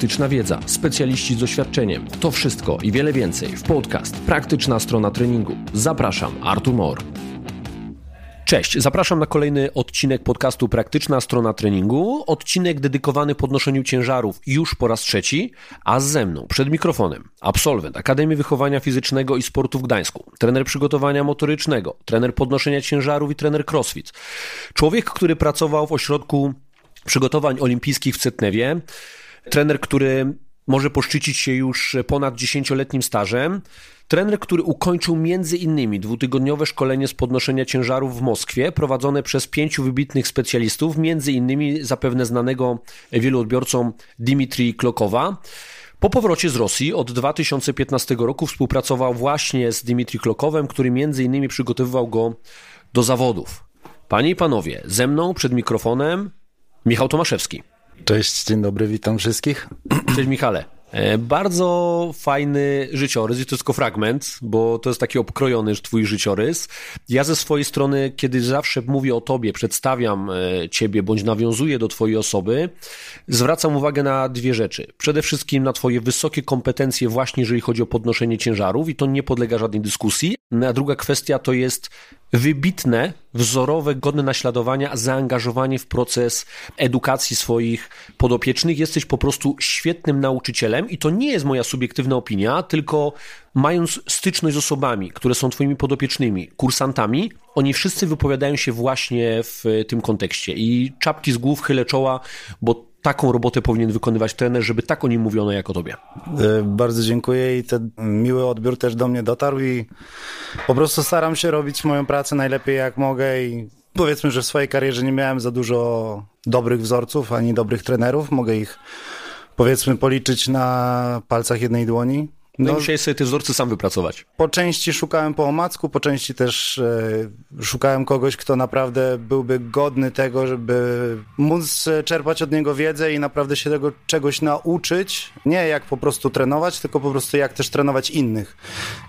praktyczna wiedza, specjaliści z doświadczeniem. To wszystko i wiele więcej w podcast Praktyczna Strona Treningu. Zapraszam, Artur Mor. Cześć, zapraszam na kolejny odcinek podcastu Praktyczna Strona Treningu. Odcinek dedykowany podnoszeniu ciężarów już po raz trzeci, a ze mną przed mikrofonem absolwent Akademii Wychowania Fizycznego i Sportu w Gdańsku, trener przygotowania motorycznego, trener podnoszenia ciężarów i trener crossfit. Człowiek, który pracował w Ośrodku Przygotowań Olimpijskich w Cetniewie, trener, który może poszczycić się już ponad 10-letnim stażem, trener, który ukończył m.in. dwutygodniowe szkolenie z podnoszenia ciężarów w Moskwie, prowadzone przez 5 wybitnych specjalistów, m.in. zapewne znanego wielu odbiorcom Dmitrija Klokowa. Po powrocie z Rosji od 2015 roku współpracował właśnie z Dmitrijem Klokowem, który m.in. przygotowywał go do zawodów. Panie i panowie, ze mną przed mikrofonem Michał Tomaszewski. Cześć, dzień dobry, witam wszystkich. Cześć Michale. Bardzo fajny życiorys i to jest tylko fragment, bo to jest taki obkrojony twój życiorys. Ja ze swojej strony, kiedy zawsze mówię o tobie, przedstawiam ciebie bądź nawiązuję do twojej osoby, zwracam uwagę na dwie rzeczy. Przede wszystkim na twoje wysokie kompetencje właśnie jeżeli chodzi o podnoszenie ciężarów i to nie podlega żadnej dyskusji. A druga kwestia to jest wybitne, wzorowe, godne naśladowania, zaangażowanie w proces edukacji swoich podopiecznych. Jesteś po prostu świetnym nauczycielem i to nie jest moja subiektywna opinia, tylko mając styczność z osobami, które są twoimi podopiecznymi, kursantami, oni wszyscy wypowiadają się właśnie w tym kontekście i czapki z głów, chylę czoła, bo taką robotę powinien wykonywać trener, żeby tak o nim mówiono jak o tobie. Bardzo dziękuję i ten miły odbiór też do mnie dotarł i po prostu staram się robić moją pracę najlepiej jak mogę i powiedzmy, że w swojej karierze nie miałem za dużo dobrych wzorców ani dobrych trenerów. Mogę ich powiedzmy policzyć na palcach jednej dłoni. No i musiałeś sobie te wzorce sam wypracować. Po części szukałem po omacku, po części też szukałem kogoś, kto naprawdę byłby godny tego, żeby móc czerpać od niego wiedzę i naprawdę się tego czegoś nauczyć. Nie jak po prostu trenować, tylko po prostu jak też trenować innych.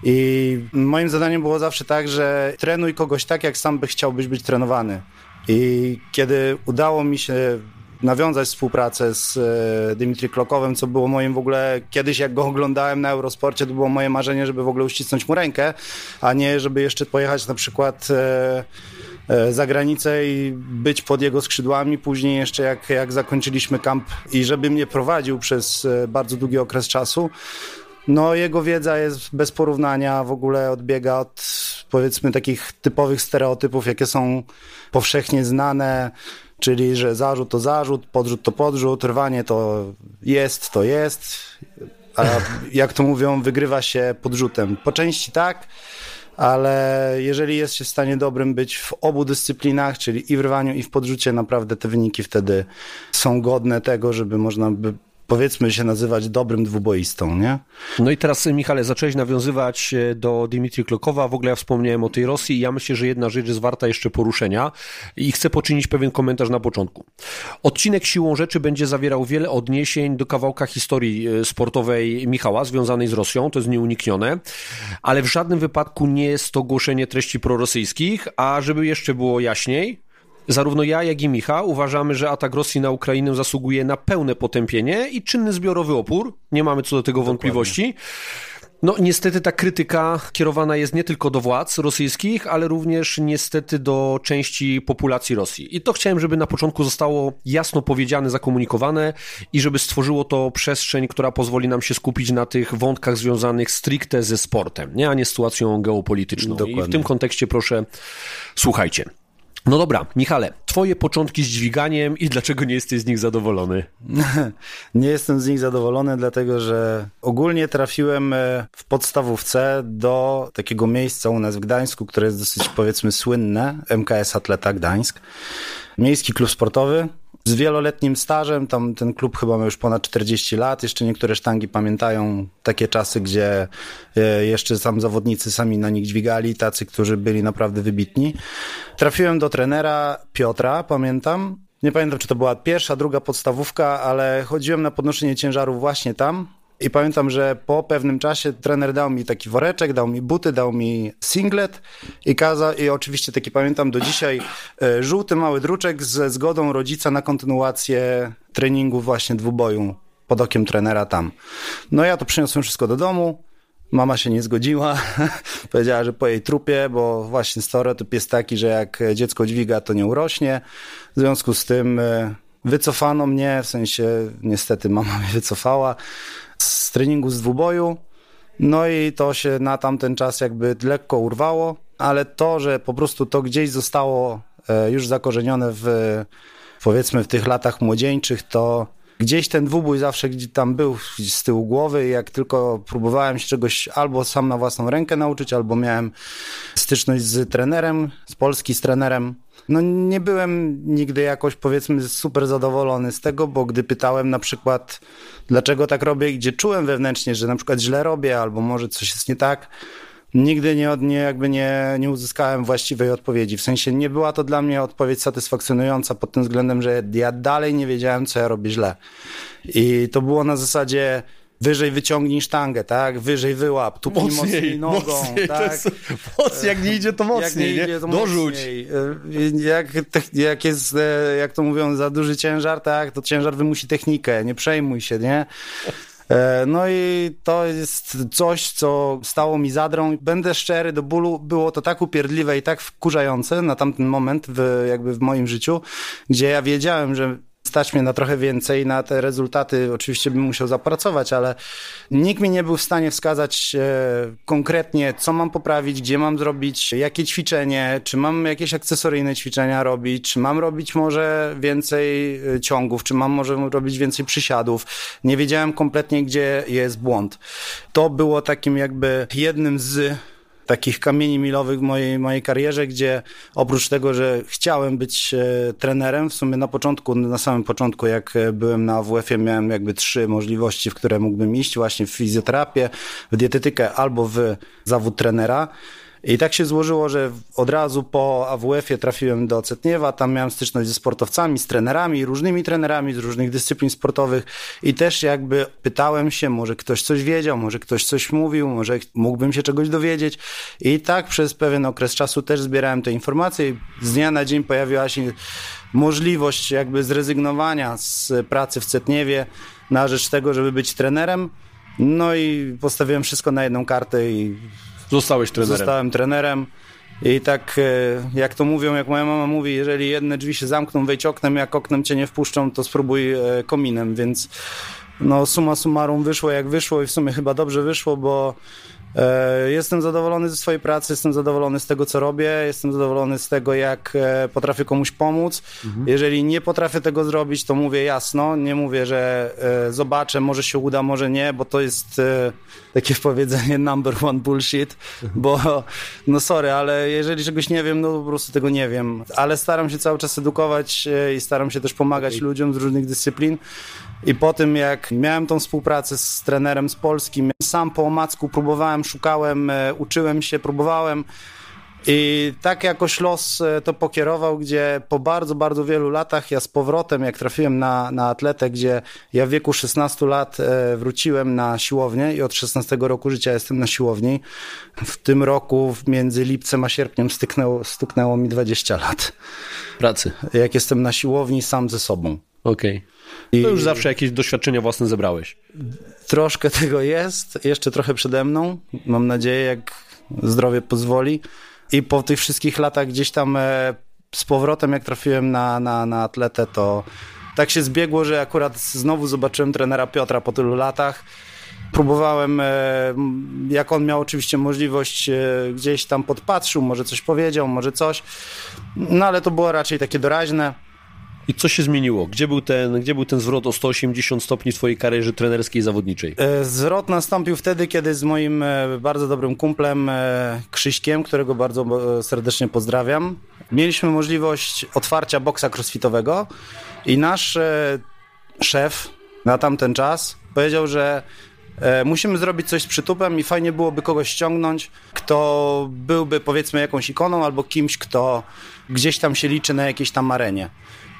I moim zadaniem było zawsze tak, że trenuj kogoś tak, jak sam by chciałbyś być trenowany. I kiedy udało mi się nawiązać współpracę z Dmitrijem Klokowem, co było moim w ogóle, kiedyś jak go oglądałem na Eurosporcie, to było moje marzenie, żeby w ogóle uścisnąć mu rękę, a nie żeby jeszcze pojechać na przykład za granicę i być pod jego skrzydłami. Później jeszcze jak zakończyliśmy kamp i żeby mnie prowadził przez bardzo długi okres czasu. No jego wiedza jest bez porównania, w ogóle odbiega od powiedzmy takich typowych stereotypów, jakie są powszechnie znane, czyli że zarzut to zarzut, podrzut to podrzut, rwanie to jest, a jak to mówią, wygrywa się podrzutem. Po części tak, ale jeżeli jest się w stanie dobrym być w obu dyscyplinach, czyli i w rwaniu, i w podrzucie, naprawdę te wyniki wtedy są godne tego, żeby można by powiedzmy się nazywać dobrym dwuboistą, nie? No i teraz, Michale, zacząłeś nawiązywać do Dmitrija Klokowa. W ogóle ja wspomniałem o tej Rosji i ja myślę, że jedna rzecz jest warta jeszcze poruszenia i chcę poczynić pewien komentarz na początku. Odcinek siłą rzeczy będzie zawierał wiele odniesień do kawałka historii sportowej Michała związanej z Rosją, to jest nieuniknione, ale w żadnym wypadku nie jest to głoszenie treści prorosyjskich, a żeby jeszcze było jaśniej, zarówno ja, jak i Michał uważamy, że atak Rosji na Ukrainę zasługuje na pełne potępienie i czynny zbiorowy opór. Nie mamy co do tego wątpliwości. No niestety ta krytyka kierowana jest nie tylko do władz rosyjskich, ale również niestety do części populacji Rosji. I to chciałem, żeby na początku zostało jasno powiedziane, zakomunikowane i żeby stworzyło to przestrzeń, która pozwoli nam się skupić na tych wątkach związanych stricte ze sportem, nie? A nie sytuacją geopolityczną. Dokładnie. I w tym kontekście proszę, słuchajcie. No dobra, Michale, twoje początki z dźwiganiem i dlaczego nie jesteś z nich zadowolony? Nie jestem z nich zadowolony, dlatego że ogólnie trafiłem w podstawówce do takiego miejsca u nas w Gdańsku, które jest dosyć powiedzmy słynne, MKS Atleta Gdańsk, miejski klub sportowy z wieloletnim stażem, tam ten klub chyba ma już ponad 40 lat, jeszcze niektóre sztangi pamiętają takie czasy, gdzie jeszcze tam zawodnicy sami na nich dźwigali, tacy, którzy byli naprawdę wybitni. Trafiłem do trenera Piotra, pamiętam, nie pamiętam czy to była pierwsza, druga podstawówka, ale chodziłem na podnoszenie ciężarów właśnie tam i pamiętam, że po pewnym czasie trener dał mi taki woreczek, dał mi buty, dał mi singlet i kazał, i oczywiście taki pamiętam do dzisiaj żółty mały druczek ze zgodą rodzica na kontynuację treningu właśnie dwuboju. pod okiem trenera tam. No ja to przyniosłem wszystko do domu, mama się nie zgodziła, powiedziała, że po jej trupie, bo właśnie stereotyp jest taki, że jak dziecko dźwiga, to nie urośnie. W związku z tym wycofano mnie, w sensie niestety mama mnie wycofała z treningu z dwuboju. No i to się na tamten czas jakby lekko urwało, ale to, że po prostu to gdzieś zostało już zakorzenione w, powiedzmy, w tych latach młodzieńczych, to gdzieś ten dwubój zawsze tam był z tyłu głowy i jak tylko próbowałem się czegoś albo sam na własną rękę nauczyć, albo miałem styczność z trenerem, z Polski z trenerem, no nie byłem nigdy jakoś, powiedzmy, super zadowolony z tego, bo gdy pytałem na przykład, dlaczego tak robię, gdzie czułem wewnętrznie, że na przykład źle robię, albo może coś jest nie tak, nigdy nie uzyskałem właściwej odpowiedzi. W sensie nie była to dla mnie odpowiedź satysfakcjonująca pod tym względem, że ja dalej nie wiedziałem, co ja robię źle. I to było na zasadzie wyżej wyciągnij sztangę, tak? Wyżej wyłap, tupnij mocniej nogą. Mocniej, tak? To jest, mocniej, jak nie idzie, to mocniej, nie? Dorzuć. Jak to mówią, za duży ciężar, tak? To ciężar wymusi technikę, nie przejmuj się, nie? No i to jest coś, co stało mi zadrą. Będę szczery, do bólu było to tak upierdliwe i tak wkurzające na tamten moment jakby w moim życiu, gdzie ja wiedziałem, że stać mnie na trochę więcej, na te rezultaty oczywiście bym musiał zapracować, ale nikt mi nie był w stanie wskazać konkretnie, co mam poprawić, gdzie mam zrobić, jakie ćwiczenie, czy mam jakieś akcesoryjne ćwiczenia robić, czy mam robić może więcej ciągów, czy mam może robić więcej przysiadów. Nie wiedziałem kompletnie, gdzie jest błąd. To było takim jakby jednym z takich kamieni milowych w mojej karierze, gdzie oprócz tego, że chciałem być trenerem, w sumie na samym początku, jak byłem na AWF-ie, miałem jakby 3 możliwości, w które mógłbym iść, właśnie w fizjoterapię, w dietetykę albo w zawód trenera. I tak się złożyło, że od razu po AWF-ie trafiłem do Cetniewa, tam miałem styczność ze sportowcami, z trenerami, różnymi trenerami z różnych dyscyplin sportowych i też jakby pytałem się, może ktoś coś wiedział, może ktoś coś mówił, może mógłbym się czegoś dowiedzieć i tak przez pewien okres czasu też zbierałem te informacje i z dnia na dzień pojawiła się możliwość jakby zrezygnowania z pracy w Cetniewie na rzecz tego, żeby być trenerem, no i postawiłem wszystko na jedną kartę i zostałeś trenerem. Zostałem trenerem i tak jak to mówią, jak moja mama mówi, jeżeli jedne drzwi się zamkną, wejdź oknem, jak oknem cię nie wpuszczą, to spróbuj kominem, więc no summa summarum wyszło jak wyszło i w sumie chyba dobrze wyszło, bo jestem zadowolony ze swojej pracy, jestem zadowolony z tego, co robię, jestem zadowolony z tego, jak potrafię komuś pomóc. Mhm. Jeżeli nie potrafię tego zrobić, to mówię jasno, nie mówię, że zobaczę, może się uda, może nie, bo to jest takie powiedzenie number one bullshit, bo no sorry, ale jeżeli czegoś nie wiem, no po prostu tego nie wiem. Ale staram się cały czas edukować i staram się też pomagać ludziom z różnych dyscyplin. I po tym, jak miałem tą współpracę z trenerem z Polski, sam po omacku próbowałem, szukałem, uczyłem się, próbowałem i tak jakoś los to pokierował, gdzie po bardzo, bardzo wielu latach ja z powrotem, jak trafiłem na atletę, gdzie ja w wieku 16 lat wróciłem na siłownię i od 16 roku życia jestem na siłowni. W tym roku między lipcem a sierpniem stuknęło mi 20 lat pracy. Jak jestem na siłowni sam ze sobą. Okej. Okay. To już zawsze jakieś doświadczenia własne zebrałeś. Troszkę tego jest, jeszcze trochę przede mną, mam nadzieję, jak zdrowie pozwoli. I po tych wszystkich latach gdzieś tam z powrotem, jak trafiłem na atletę, to tak się zbiegło, że akurat znowu zobaczyłem trenera Piotra po tylu latach. Próbowałem, jak on miał oczywiście możliwość, gdzieś tam podpatrzył, może coś powiedział, może coś. No ale to było raczej takie doraźne. I co się zmieniło? Gdzie był ten zwrot o 180 stopni w twojej karierze trenerskiej i zawodniczej? Zwrot nastąpił wtedy, kiedy z moim bardzo dobrym kumplem Krzyśkiem, którego bardzo serdecznie pozdrawiam, mieliśmy możliwość otwarcia boksa crossfitowego i nasz szef na tamten czas powiedział, że musimy zrobić coś z przytupem i fajnie byłoby kogoś ściągnąć, kto byłby, powiedzmy, jakąś ikoną albo kimś, kto gdzieś tam się liczy na jakiejś tam arenie.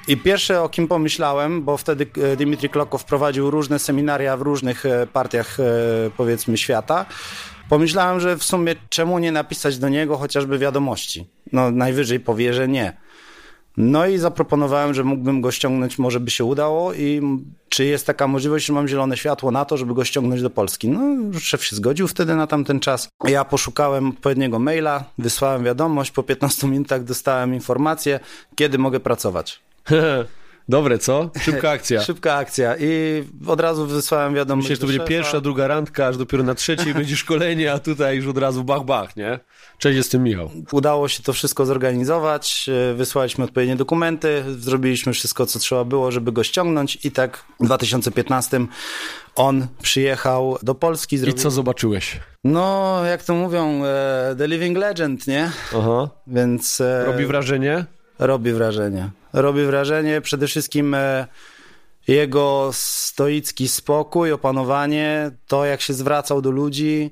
I pierwsze, o kim pomyślałem, bo wtedy Dmitrij Klokow prowadził różne seminaria w różnych partiach, powiedzmy, świata, pomyślałem, że w sumie czemu nie napisać do niego chociażby wiadomości? No najwyżej powie, że nie. No i zaproponowałem, że mógłbym go ściągnąć, może by się udało i czy jest taka możliwość, że mam zielone światło na to, żeby go ściągnąć do Polski. No, szef się zgodził wtedy na tamten czas. Ja poszukałem odpowiedniego maila, wysłałem wiadomość, po 15 minutach dostałem informację, kiedy mogę pracować. Dobre, co? Szybka akcja. Szybka akcja i od razu wysłałem wiadomość. Myślę, że to będzie pierwsza, druga randka, aż dopiero na trzeciej będzie szkolenie, a tutaj już od razu bach, bach, nie? Cześć, jestem Michał. Udało się to wszystko zorganizować, wysłaliśmy odpowiednie dokumenty, zrobiliśmy wszystko, co trzeba było, żeby go ściągnąć i tak w 2015 on przyjechał do Polski. I co zobaczyłeś? No, jak to mówią, The Living Legend, nie? Aha. Więc... Robi wrażenie? Robi wrażenie. Robi wrażenie przede wszystkim jego stoicki spokój, opanowanie, to jak się zwracał do ludzi.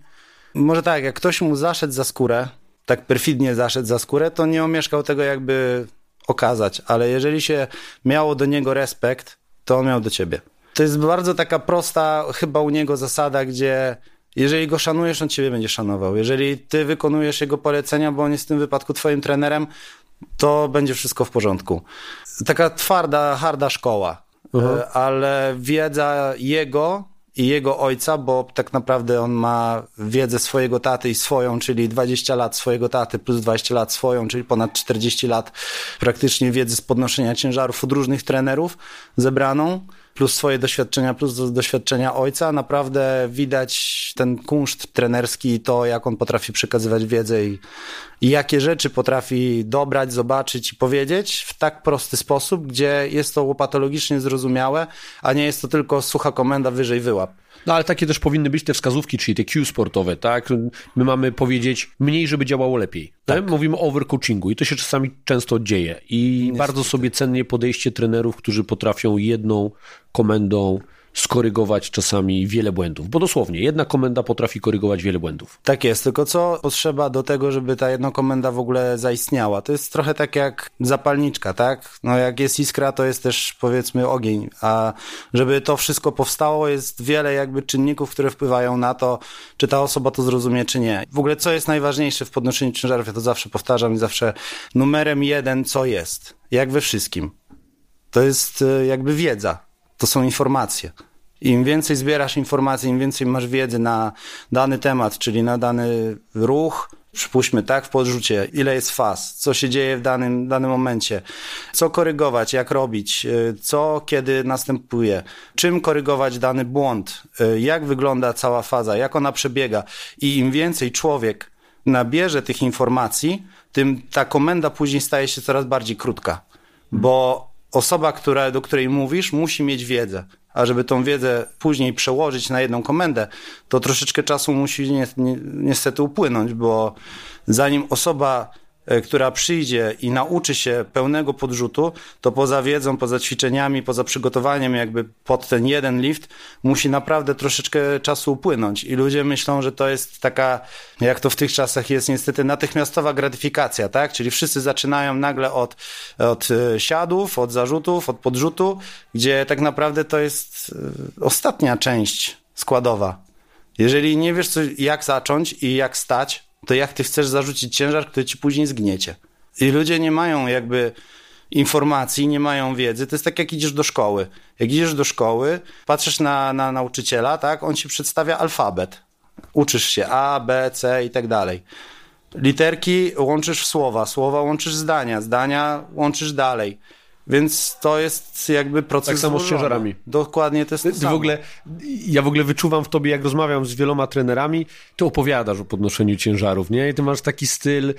Może tak, jak ktoś mu zaszedł za skórę, tak perfidnie zaszedł za skórę, to nie omieszkał tego jakby okazać, ale jeżeli się miało do niego respekt, to on miał do ciebie. To jest bardzo taka prosta chyba u niego zasada, gdzie jeżeli go szanujesz, on ciebie będzie szanował. Jeżeli ty wykonujesz jego polecenia, bo on jest w tym wypadku twoim trenerem, to będzie wszystko w porządku. Taka twarda, harda szkoła, ale wiedza jego i jego ojca, bo tak naprawdę on ma wiedzę swojego taty i swoją, czyli 20 lat swojego taty plus 20 lat swoją, czyli ponad 40 lat praktycznie wiedzy z podnoszenia ciężarów od różnych trenerów zebraną, plus swoje doświadczenia, plus doświadczenia ojca. Naprawdę widać ten kunszt trenerski i to, jak on potrafi przekazywać wiedzę i jakie rzeczy potrafi dobrać, zobaczyć i powiedzieć w tak prosty sposób, gdzie jest to łopatologicznie zrozumiałe, a nie jest to tylko sucha komenda wyżej wyłap. No ale takie też powinny być te wskazówki, czyli te cue sportowe, tak? My mamy powiedzieć mniej, żeby działało lepiej. Tak. Mówimy o overcoachingu i to się czasami często dzieje. I niestety bardzo sobie cennie podejście trenerów, którzy potrafią jedną komendą skorygować czasami wiele błędów, bo dosłownie jedna komenda potrafi korygować wiele błędów. Tak jest, tylko co potrzeba do tego, żeby ta jedna komenda w ogóle zaistniała? To jest trochę tak jak zapalniczka, tak? No jak jest iskra, to jest też powiedzmy ogień, a żeby to wszystko powstało, jest wiele jakby czynników, które wpływają na to, czy ta osoba to zrozumie, czy nie. W ogóle co jest najważniejsze w podnoszeniu ciężarów, ja to zawsze powtarzam i zawsze numerem jeden, co jest, jak we wszystkim. To jest jakby wiedza. To są informacje. Im więcej zbierasz informacji, im więcej masz wiedzy na dany temat, czyli na dany ruch, przypuśćmy tak, w podrzucie, ile jest faz, co się dzieje w danym momencie, co korygować, jak robić, co kiedy następuje, czym korygować dany błąd, jak wygląda cała faza, jak ona przebiega. I im więcej człowiek nabierze tych informacji, tym ta komenda później staje się coraz bardziej krótka, bo osoba, do której mówisz, musi mieć wiedzę, a żeby tą wiedzę później przełożyć na jedną komendę, to troszeczkę czasu musi niestety upłynąć, bo zanim osoba, która przyjdzie i nauczy się pełnego podrzutu, to poza wiedzą, poza ćwiczeniami, poza przygotowaniem jakby pod ten jeden lift, musi naprawdę troszeczkę czasu upłynąć i ludzie myślą, że to jest taka, jak to w tych czasach jest niestety, natychmiastowa gratyfikacja, tak? Czyli wszyscy zaczynają nagle od siadów, od zarzutów, od podrzutu, gdzie tak naprawdę to jest ostatnia część składowa. Jeżeli nie wiesz, jak zacząć i jak stać, to jak ty chcesz zarzucić ciężar, który ci później zgniecie. I ludzie nie mają jakby informacji, nie mają wiedzy. To jest tak, jak idziesz do szkoły. Jak idziesz do szkoły, patrzysz na nauczyciela, tak? On ci przedstawia alfabet. Uczysz się A, B, C i tak dalej. Literki łączysz w słowa, słowa łączysz zdania, zdania łączysz dalej. Więc to jest jakby proces... Tak samo z ciężarami. Dokładnie to jest to samo. Ja w ogóle wyczuwam w tobie, jak rozmawiam z wieloma trenerami, ty opowiadasz o podnoszeniu ciężarów, nie? I ty masz taki styl,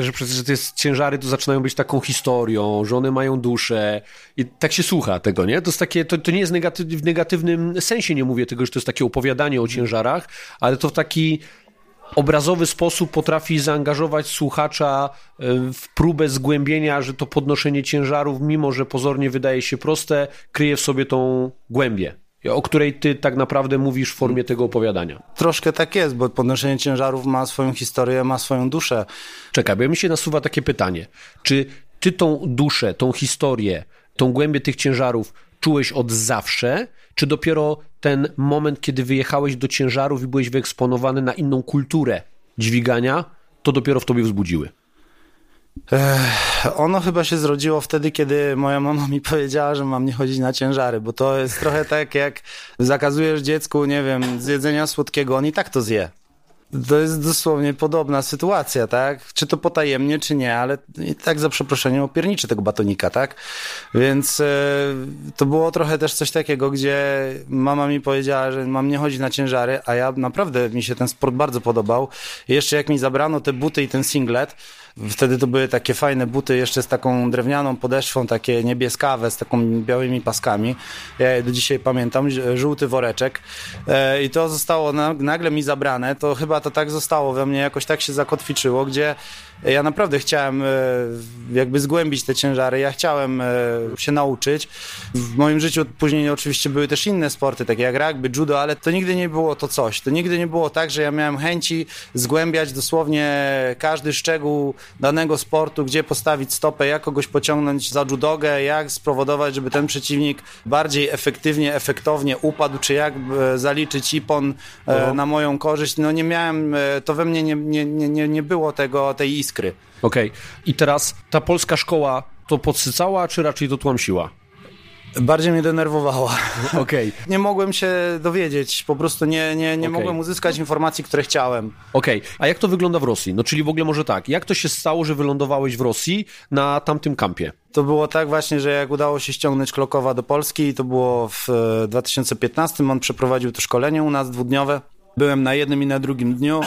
że przecież te ciężary to zaczynają być taką historią, że one mają duszę i tak się słucha tego, nie? To jest takie, to nie jest w negatywnym sensie, nie mówię tego, że to jest takie opowiadanie o ciężarach, ale to w taki obrazowy sposób potrafi zaangażować słuchacza w próbę zgłębienia, że to podnoszenie ciężarów, mimo że pozornie wydaje się proste, kryje w sobie tą głębię, o której ty tak naprawdę mówisz w formie tego opowiadania. Troszkę tak jest, bo podnoszenie ciężarów ma swoją historię, ma swoją duszę. Czekaj, bo mi się nasuwa takie pytanie. Czy ty tą duszę, tą historię, tą głębię tych ciężarów czułeś od zawsze, czy dopiero ten moment, kiedy wyjechałeś do ciężarów i byłeś wyeksponowany na inną kulturę dźwigania, to dopiero w tobie wzbudziły? Ono chyba się zrodziło wtedy, kiedy moja mama mi powiedziała, że mam nie chodzić na ciężary, bo to jest trochę tak, jak zakazujesz dziecku, nie wiem, zjedzenia słodkiego, on i tak to zje. To jest dosłownie podobna sytuacja, tak? Czy to potajemnie, czy nie, ale i tak za przeproszeniem opierniczy tego batonika, tak? Więc to było trochę też coś takiego, gdzie mama mi powiedziała, że mam nie chodzić na ciężary, a ja naprawdę, mi się ten sport bardzo podobał. I jeszcze jak mi zabrano te buty i ten singlet, wtedy to były takie fajne buty jeszcze z taką drewnianą podeszwą, takie niebieskawe, z taką białymi paskami. Ja do dzisiaj pamiętam, żółty woreczek. I to zostało nagle mi zabrane. To chyba to tak zostało we mnie, jakoś tak się zakotwiczyło, gdzie ja naprawdę chciałem jakby zgłębić te ciężary, ja chciałem się nauczyć. W moim życiu później oczywiście były też inne sporty, takie jak rugby, judo, ale to nigdy nie było to coś. To nigdy nie było tak, że ja miałem chęci zgłębiać dosłownie każdy szczegół danego sportu, gdzie postawić stopę, jak kogoś pociągnąć za judogę, jak spowodować, żeby ten przeciwnik bardziej efektywnie, efektownie upadł, czy jak zaliczyć ipon na moją korzyść. No nie miałem, to we mnie nie było tego, tej iskry. Okej. I teraz ta polska szkoła to podsycała, czy raczej to tłamsiła? Bardziej mnie denerwowała. Okej. Nie mogłem się dowiedzieć, po prostu nie mogłem uzyskać informacji, które chciałem. Okej. A jak to wygląda w Rosji? No czyli w ogóle może tak, jak to się stało, że wylądowałeś w Rosji na tamtym kampie? To było tak właśnie, że jak udało się ściągnąć Klokowa do Polski, to było w 2015, on przeprowadził to szkolenie u nas dwudniowe. Byłem na jednym i na drugim dniu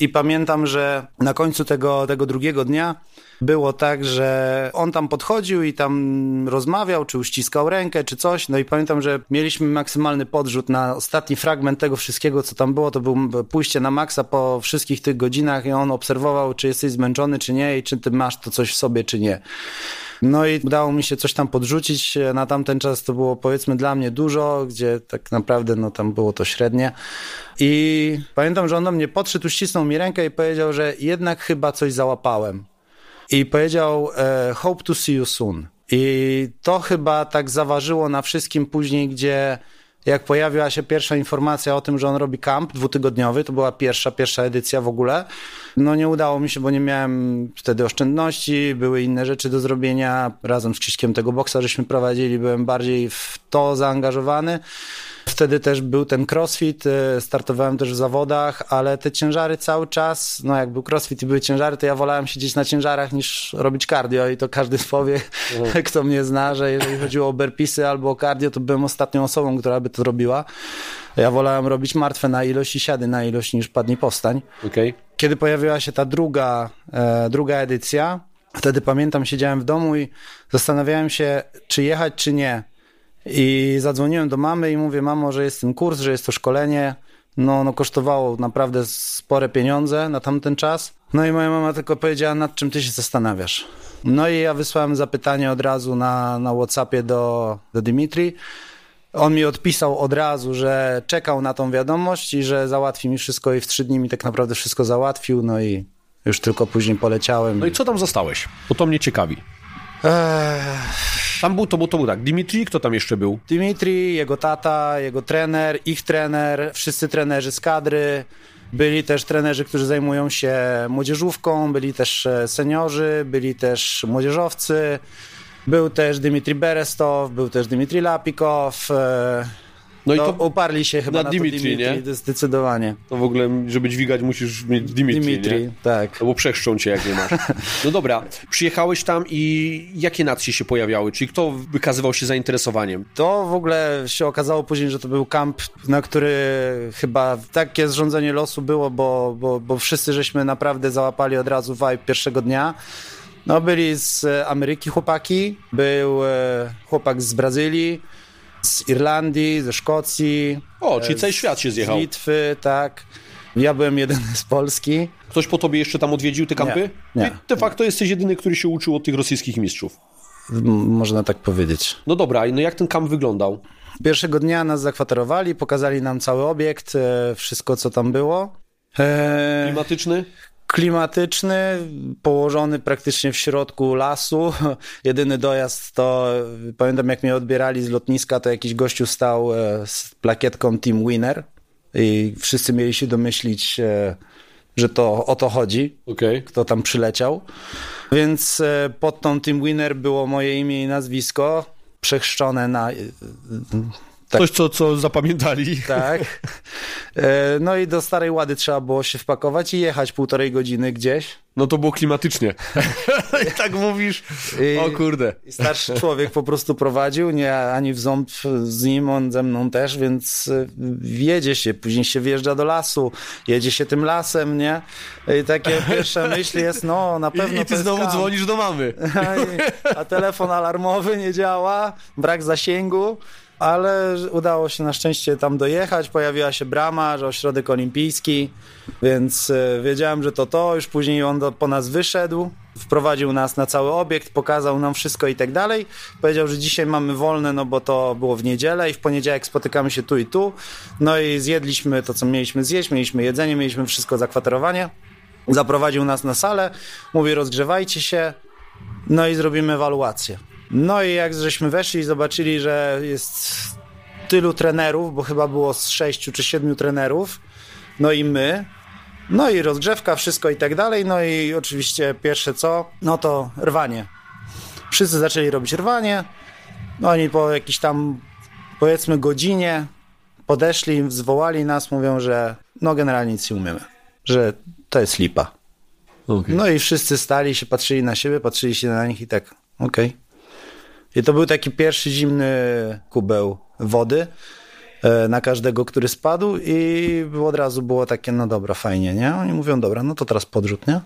i pamiętam, że na końcu tego drugiego dnia było tak, że on tam podchodził i tam rozmawiał, czy uściskał rękę, czy coś. No i pamiętam, że mieliśmy maksymalny podrzut na ostatni fragment tego wszystkiego, co tam było. To było pójście na maksa po wszystkich tych godzinach i on obserwował, czy jesteś zmęczony, czy nie i czy ty masz to coś w sobie, czy nie. No i udało mi się coś tam podrzucić. Na tamten czas to było powiedzmy dla mnie dużo, gdzie tak naprawdę no tam było to średnie. I pamiętam, że on do mnie podszedł, uścisnął mi rękę i powiedział, że jednak chyba coś załapałem. I powiedział, hope to see you soon. I to chyba tak zaważyło na wszystkim później, gdzie jak pojawiła się pierwsza informacja o tym, że on robi kamp dwutygodniowy, to była pierwsza edycja w ogóle. No nie udało mi się, bo nie miałem wtedy oszczędności, były inne rzeczy do zrobienia. Razem z Krzyśkiem tego boksa żeśmy prowadzili, byłem bardziej w to zaangażowany. Wtedy też był ten crossfit, startowałem też w zawodach, ale te ciężary cały czas, no jak był crossfit i były ciężary, to ja wolałem siedzieć na ciężarach niż robić cardio i to każdy powie, kto mnie zna, że jeżeli chodziło o burpeesy albo o cardio, to byłem ostatnią osobą, która by to robiła. Ja wolałem robić martwe na ilość i siady na ilość niż padnij powstań. Okay. Kiedy pojawiła się ta druga edycja, wtedy pamiętam, siedziałem w domu i zastanawiałem się, czy jechać, czy nie. I zadzwoniłem do mamy i mówię, mamo, że jest ten kurs, że jest to szkolenie. No ono kosztowało naprawdę spore pieniądze na tamten czas. No i moja mama tylko powiedziała, nad czym ty się zastanawiasz. No i ja wysłałem zapytanie od razu na WhatsAppie do Dmitrija. On mi odpisał od razu, że czekał na tą wiadomość i że załatwi mi wszystko i w 3 dni mi tak naprawdę wszystko załatwił. No i już tylko później poleciałem. No i co tam zostałeś? Bo to mnie ciekawi. To był tak, Dmitrij, kto tam jeszcze był? Dmitrij, jego tata, jego trener, ich trener, wszyscy trenerzy z kadry. Byli też trenerzy, którzy zajmują się młodzieżówką, byli też seniorzy, byli też młodzieżowcy. Był też Dmitrij Berestow, był też Dmitrij Lapikow. No i to uparli się chyba na Dmitrij, nie? Zdecydowanie. To w ogóle, żeby dźwigać, musisz mieć Dmitrij, nie? Tak. No bo przechrzczą cię, jak nie masz. No dobra, przyjechałeś tam i jakie nacje się pojawiały? Czyli kto wykazywał się zainteresowaniem? To w ogóle się okazało później, że to był kamp, na który chyba takie zrządzenie losu było, bo wszyscy żeśmy naprawdę załapali od razu vibe pierwszego dnia. No byli z Ameryki chłopaki, był chłopak z Brazylii, z Irlandii, ze Szkocji. O, czyli cały świat się zjechał. Z Litwy, tak. Ja byłem jedyny z Polski. Ktoś po tobie jeszcze tam odwiedził te kampy? Nie. De facto jesteś jedyny, który się uczył od tych rosyjskich mistrzów. Można tak powiedzieć. No dobra, no jak ten kamp wyglądał? Pierwszego dnia nas zakwaterowali, pokazali nam cały obiekt, wszystko co tam było. Klimatyczny, położony praktycznie w środku lasu. Jedyny dojazd to, pamiętam jak mnie odbierali z lotniska, to jakiś gościu stał z plakietką Team Winner i wszyscy mieli się domyślić, że to o to chodzi, kto tam przyleciał. Więc pod tą Team Winner było moje imię i nazwisko, przechrzczone na... Tak. Coś, co zapamiętali. Tak. No i do Starej Łady trzeba było się wpakować i jechać 1,5 godziny gdzieś. No to było klimatycznie. I tak mówisz, o kurde. I starszy człowiek po prostu prowadził, nie ani w ząb z nim, on ze mną też, więc jedzie się, później się wjeżdża do lasu, jedzie się tym lasem, nie? I takie pierwsze myśli jest, no na pewno. I ty znowu dzwonisz do mamy. A telefon alarmowy nie działa, brak zasięgu. Ale udało się na szczęście tam dojechać, pojawiła się brama, że Ośrodek Olimpijski, więc wiedziałem, że to, już później on po nas wyszedł, wprowadził nas na cały obiekt, pokazał nam wszystko i tak dalej, powiedział, że dzisiaj mamy wolne, no bo to było w niedzielę i w poniedziałek spotykamy się tu i tu, no i zjedliśmy to, co mieliśmy zjeść, mieliśmy jedzenie, mieliśmy wszystko, zakwaterowanie, zaprowadził nas na salę, mówi rozgrzewajcie się, no i zrobimy ewaluację. No i jak żeśmy weszli i zobaczyli, że jest tylu trenerów, bo chyba było z 6 czy 7 trenerów, no i my, no i rozgrzewka, wszystko i tak dalej, no i oczywiście pierwsze co, no to rwanie. Wszyscy zaczęli robić rwanie, no oni po jakiejś tam powiedzmy godzinie podeszli, zwołali nas, mówią, że no generalnie nic nie umiemy, że to jest lipa. Okay. No i wszyscy stali się, patrzyli na siebie, patrzyli się na nich i tak, okej. I to był taki pierwszy zimny kubeł wody na każdego, który spadł i od razu było takie, no dobra, fajnie, nie? Oni mówią, dobra, no to teraz podrzut, nie?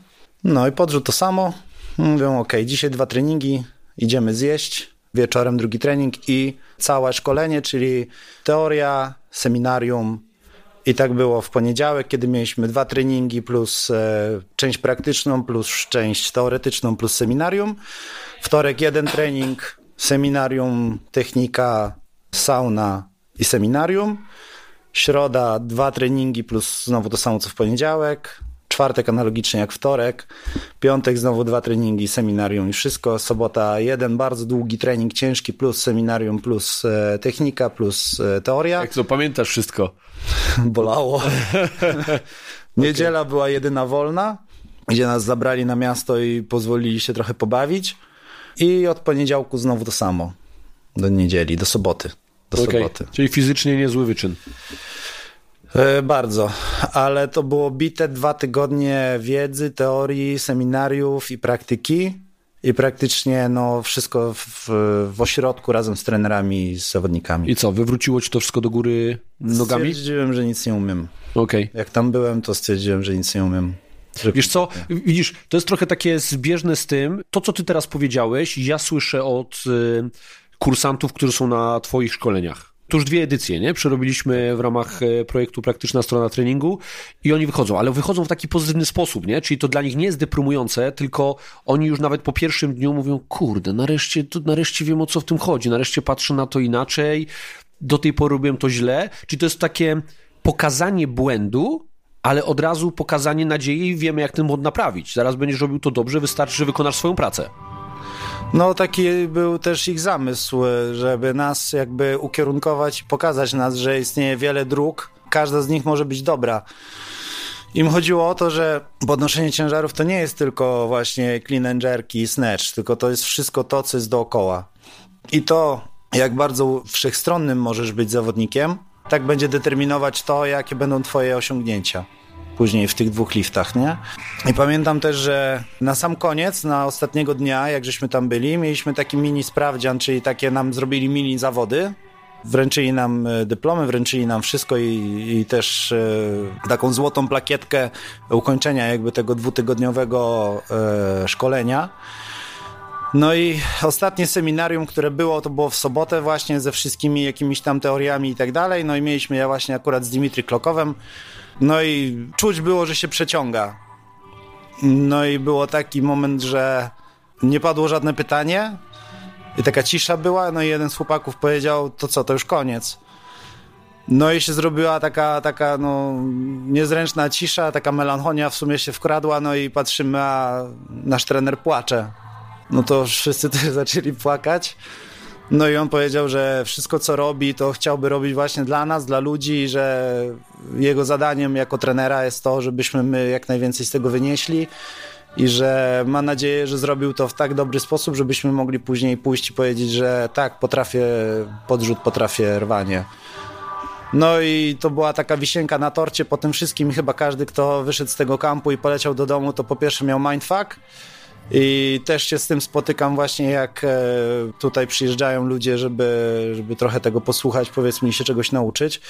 No i podrzut to samo. Mówią, okej, dzisiaj 2 treningi, idziemy zjeść, wieczorem 2. trening i całe szkolenie, czyli teoria, seminarium. I tak było w poniedziałek, kiedy mieliśmy 2 treningi plus część praktyczną, plus część teoretyczną, plus seminarium. Wtorek 1 trening... seminarium, technika, sauna i seminarium. Środa 2 treningi plus znowu to samo co w poniedziałek. Czwartek analogicznie jak wtorek. Piątek znowu 2 treningi, seminarium i wszystko. Sobota 1 bardzo długi trening ciężki plus seminarium plus technika plus teoria. Jak to pamiętasz wszystko? Bolało. Niedziela była jedyna wolna, gdzie nas zabrali na miasto i pozwolili się trochę pobawić. I od poniedziałku znowu to samo. Do niedzieli, do soboty. Do soboty. Czyli fizycznie niezły wyczyn. Bardzo. Ale to było bite 2 tygodnie wiedzy, teorii, seminariów i praktyki. I praktycznie no, wszystko w ośrodku razem z trenerami i z zawodnikami. I co, wywróciło ci to wszystko do góry nogami? Stwierdziłem, że nic nie umiem. Jak tam byłem, to stwierdziłem, że nic nie umiem. Wiesz co, widzisz, to jest trochę takie zbieżne z tym, to co ty teraz powiedziałeś, ja słyszę od kursantów, którzy są na twoich szkoleniach. To już 2 edycje, nie? Przerobiliśmy w ramach projektu Praktyczna Strona Treningu i oni wychodzą, ale wychodzą w taki pozytywny sposób, nie? Czyli to dla nich nie jest deprymujące, tylko oni już nawet po pierwszym dniu mówią, kurde, nareszcie wiem, o co w tym chodzi, nareszcie patrzę na to inaczej, do tej pory robiłem to źle, czyli to jest takie pokazanie błędu, ale od razu pokazanie nadziei i wiemy, jak ten błąd naprawić. Zaraz będziesz robił to dobrze, wystarczy, że wykonasz swoją pracę. No taki był też ich zamysł, żeby nas jakby ukierunkować i pokazać nas, że istnieje wiele dróg, każda z nich może być dobra. Im chodziło o to, że podnoszenie ciężarów to nie jest tylko właśnie clean and jerki i snatch, tylko to jest wszystko to, co jest dookoła. I to, jak bardzo wszechstronnym możesz być zawodnikiem, tak będzie determinować to, jakie będą twoje osiągnięcia później w tych 2 liftach, nie? I pamiętam też, że na sam koniec, na ostatniego dnia, jak żeśmy tam byli, mieliśmy taki mini sprawdzian, czyli takie nam zrobili mini zawody, wręczyli nam dyplomy, wręczyli nam wszystko i też taką złotą plakietkę ukończenia jakby tego 2-tygodniowego szkolenia. No i ostatnie seminarium, które było, to było w sobotę właśnie ze wszystkimi jakimiś tam teoriami i tak dalej. No i mieliśmy ja właśnie akurat z Dmitrijem Klokowem. No i czuć było, że się przeciąga. No i było taki moment, że nie padło żadne pytanie i taka cisza była. No i jeden z chłopaków powiedział, to co, to już koniec. No i się zrobiła taka no, niezręczna cisza, taka melancholia w sumie się wkradła. No i patrzymy, a nasz trener płacze. No to wszyscy też zaczęli płakać. No i on powiedział, że wszystko co robi, to chciałby robić właśnie dla nas, dla ludzi, że jego zadaniem jako trenera jest to, żebyśmy my jak najwięcej z tego wynieśli i że ma nadzieję, że zrobił to w tak dobry sposób, żebyśmy mogli później pójść i powiedzieć, że tak, potrafię podrzut, potrafię rwanie. No i to była taka wisienka na torcie po tym wszystkim. Chyba każdy, kto wyszedł z tego kampu i poleciał do domu, to po pierwsze miał mindfuck. I też się z tym spotykam właśnie, jak tutaj przyjeżdżają ludzie, żeby trochę tego posłuchać, powiedzmy, i się czegoś nauczyć,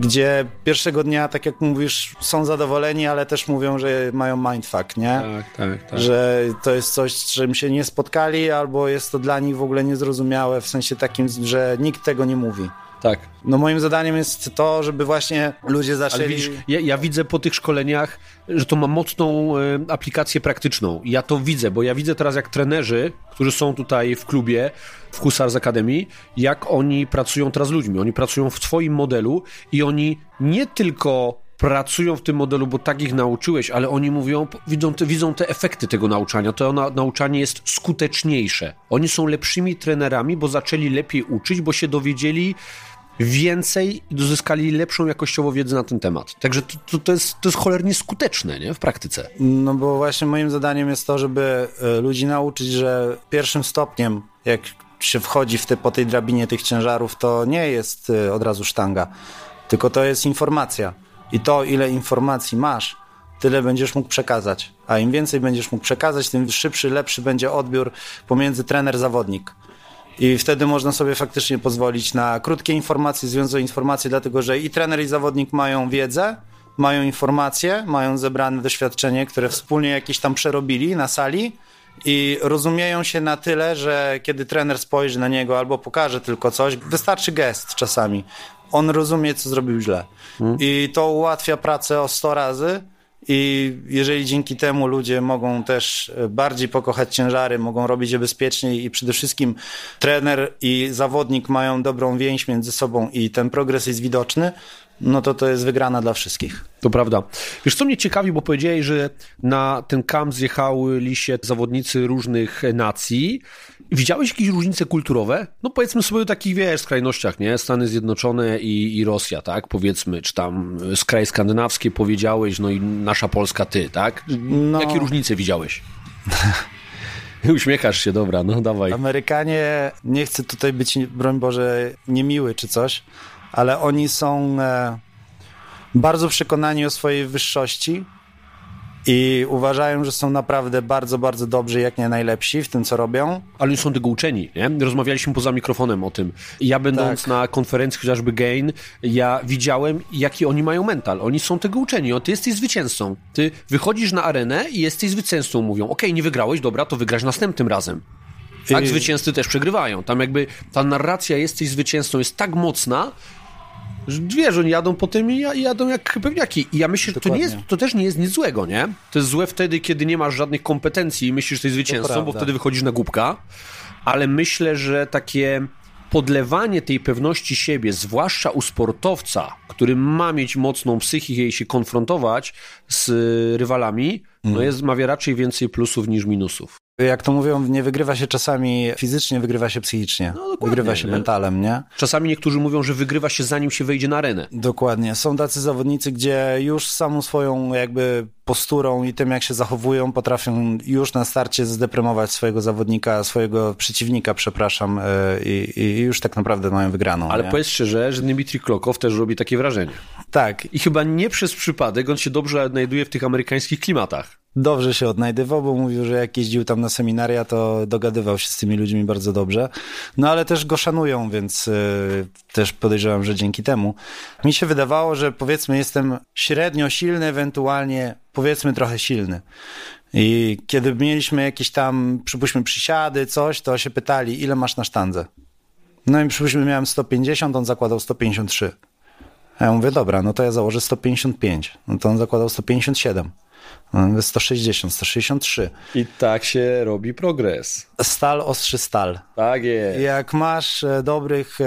gdzie pierwszego dnia, tak jak mówisz, są zadowoleni, ale też mówią, że mają mindfuck, nie? Tak. Że to jest coś, z czym się nie spotkali, albo jest to dla nich w ogóle niezrozumiałe, w sensie takim, że nikt tego nie mówi. Tak. No moim zadaniem jest to, żeby właśnie ludzie zaczęli... Ale widzisz, ja widzę po tych szkoleniach, że to ma mocną aplikację praktyczną. Ja to widzę, bo ja widzę teraz, jak trenerzy, którzy są tutaj w klubie, w Husarz Akademii, jak oni pracują teraz z ludźmi. Oni pracują w twoim modelu i oni nie tylko pracują w tym modelu, bo tak ich nauczyłeś, ale oni mówią, widzą te efekty tego nauczania. To nauczanie jest skuteczniejsze. Oni są lepszymi trenerami, bo zaczęli lepiej uczyć, bo się dowiedzieli więcej i uzyskali lepszą jakościowo wiedzę na ten temat. Także to jest cholernie skuteczne, nie? W praktyce. No bo właśnie moim zadaniem jest to, żeby ludzi nauczyć, że pierwszym stopniem, jak się wchodzi po tej drabinie tych ciężarów, to nie jest od razu sztanga, tylko to jest informacja. I to, ile informacji masz, tyle będziesz mógł przekazać. A im więcej będziesz mógł przekazać, tym szybszy, lepszy będzie odbiór pomiędzy trener-zawodnik. I wtedy można sobie faktycznie pozwolić na krótkie informacje, związane informacje, dlatego że i trener, i zawodnik mają wiedzę, mają informacje, mają zebrane doświadczenie, które wspólnie jakieś tam przerobili na sali i rozumieją się na tyle, że kiedy trener spojrzy na niego albo pokaże tylko coś, wystarczy gest czasami. On rozumie, co zrobił źle. I to ułatwia pracę o 100 razy i jeżeli dzięki temu ludzie mogą też bardziej pokochać ciężary, mogą robić je bezpieczniej i przede wszystkim trener i zawodnik mają dobrą więź między sobą i ten progres jest widoczny, no to jest wygrana dla wszystkich. To prawda. Wiesz, co mnie ciekawi, bo powiedziałeś, że na ten kamp zjechały się zawodnicy różnych nacji. Widziałeś jakieś różnice kulturowe? No powiedzmy sobie o takich, wiesz, skrajnościach, nie? Stany Zjednoczone i Rosja, tak? Powiedzmy, czy tam kraje skandynawskie powiedziałeś, no i nasza Polska ty, tak? No. Jakie różnice widziałeś? Uśmiechasz się, dobra, no dawaj. Amerykanie, nie chcę tutaj być, broń Boże, niemiły czy coś, ale oni są bardzo przekonani o swojej wyższości i uważają, że są naprawdę bardzo, bardzo dobrzy, jak nie najlepsi w tym, co robią. Ale już są tego uczeni, nie? Rozmawialiśmy poza mikrofonem o tym. Ja będąc na konferencji chociażby Gain, ja widziałem, jaki oni mają mental. Oni są tego uczeni. Ty jesteś zwycięzcą. Ty wychodzisz na arenę i jesteś zwycięzcą. Mówią, okej, nie wygrałeś, dobra, to wygrasz następnym razem. Tak, zwycięzcy też przegrywają. Tam jakby ta narracja jesteś zwycięzcą jest tak mocna, wiesz, oni jadą po tym i jadą jak pewniaki. I ja myślę, że to też nie jest nic złego, nie? To jest złe wtedy, kiedy nie masz żadnych kompetencji i myślisz, że jesteś zwycięzcą, bo wtedy wychodzisz na głupka. Ale myślę, że takie podlewanie tej pewności siebie, zwłaszcza u sportowca, który ma mieć mocną psychikę i się konfrontować z rywalami, ma raczej więcej plusów niż minusów. Jak to mówią, nie wygrywa się czasami fizycznie, wygrywa się psychicznie. No, wygrywa się mentalem, nie? Czasami niektórzy mówią, że wygrywa się zanim się wejdzie na arenę. Dokładnie. Są tacy zawodnicy, gdzie już samą swoją jakby posturą i tym, jak się zachowują, potrafią już na starcie zdeprymować swojego przeciwnika, i już tak naprawdę mają wygraną. Ale powiedz szczerze, że Dmitrij Klokow też robi takie wrażenie. Tak. I chyba nie przez przypadek on się dobrze odnajduje w tych amerykańskich klimatach. Dobrze się odnajdywał, bo mówił, że jak jeździł tam na seminaria, to dogadywał się z tymi ludźmi bardzo dobrze. No ale też go szanują, więc też podejrzewam, że dzięki temu. Mi się wydawało, że powiedzmy jestem średnio silny, ewentualnie powiedzmy trochę silny. I kiedy mieliśmy jakieś tam, przypuśćmy przysiady, coś, to się pytali, ile masz na sztandze? No i przypuśćmy miałem 150, on zakładał 153. A ja mówię, dobra, no to ja założę 155. No to on zakładał 157. 160, 163. I tak się robi progres. Stal ostrzy stal. Tak jest. Jak masz dobrych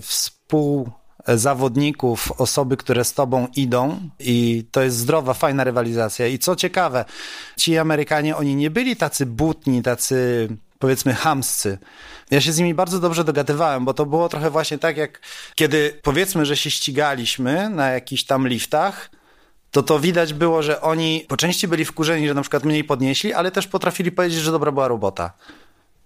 współzawodników, osoby, które z tobą idą i to jest zdrowa, fajna rywalizacja. I co ciekawe, ci Amerykanie, oni nie byli tacy butni, tacy powiedzmy chamscy. Ja się z nimi bardzo dobrze dogadywałem, bo to było trochę właśnie tak, jak kiedy powiedzmy, że się ścigaliśmy na jakichś tam liftach, to widać było, że oni po części byli wkurzeni, że na przykład mniej podnieśli, ale też potrafili powiedzieć, że dobra była robota.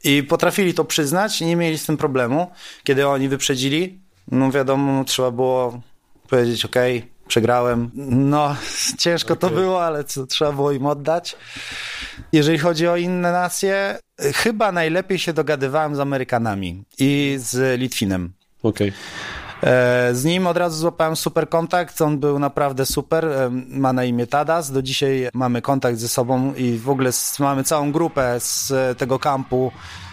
I potrafili to przyznać i nie mieli z tym problemu. Kiedy oni wyprzedzili, no wiadomo, trzeba było powiedzieć okej, przegrałem. No, ciężko to było, ale trzeba było im oddać. Jeżeli chodzi o inne nacje, chyba najlepiej się dogadywałem z Amerykanami i z Litwinem. Okej. Z nim od razu złapałem super kontakt, on był naprawdę super, ma na imię Tadas, do dzisiaj mamy kontakt ze sobą i w ogóle mamy całą grupę z tego kampu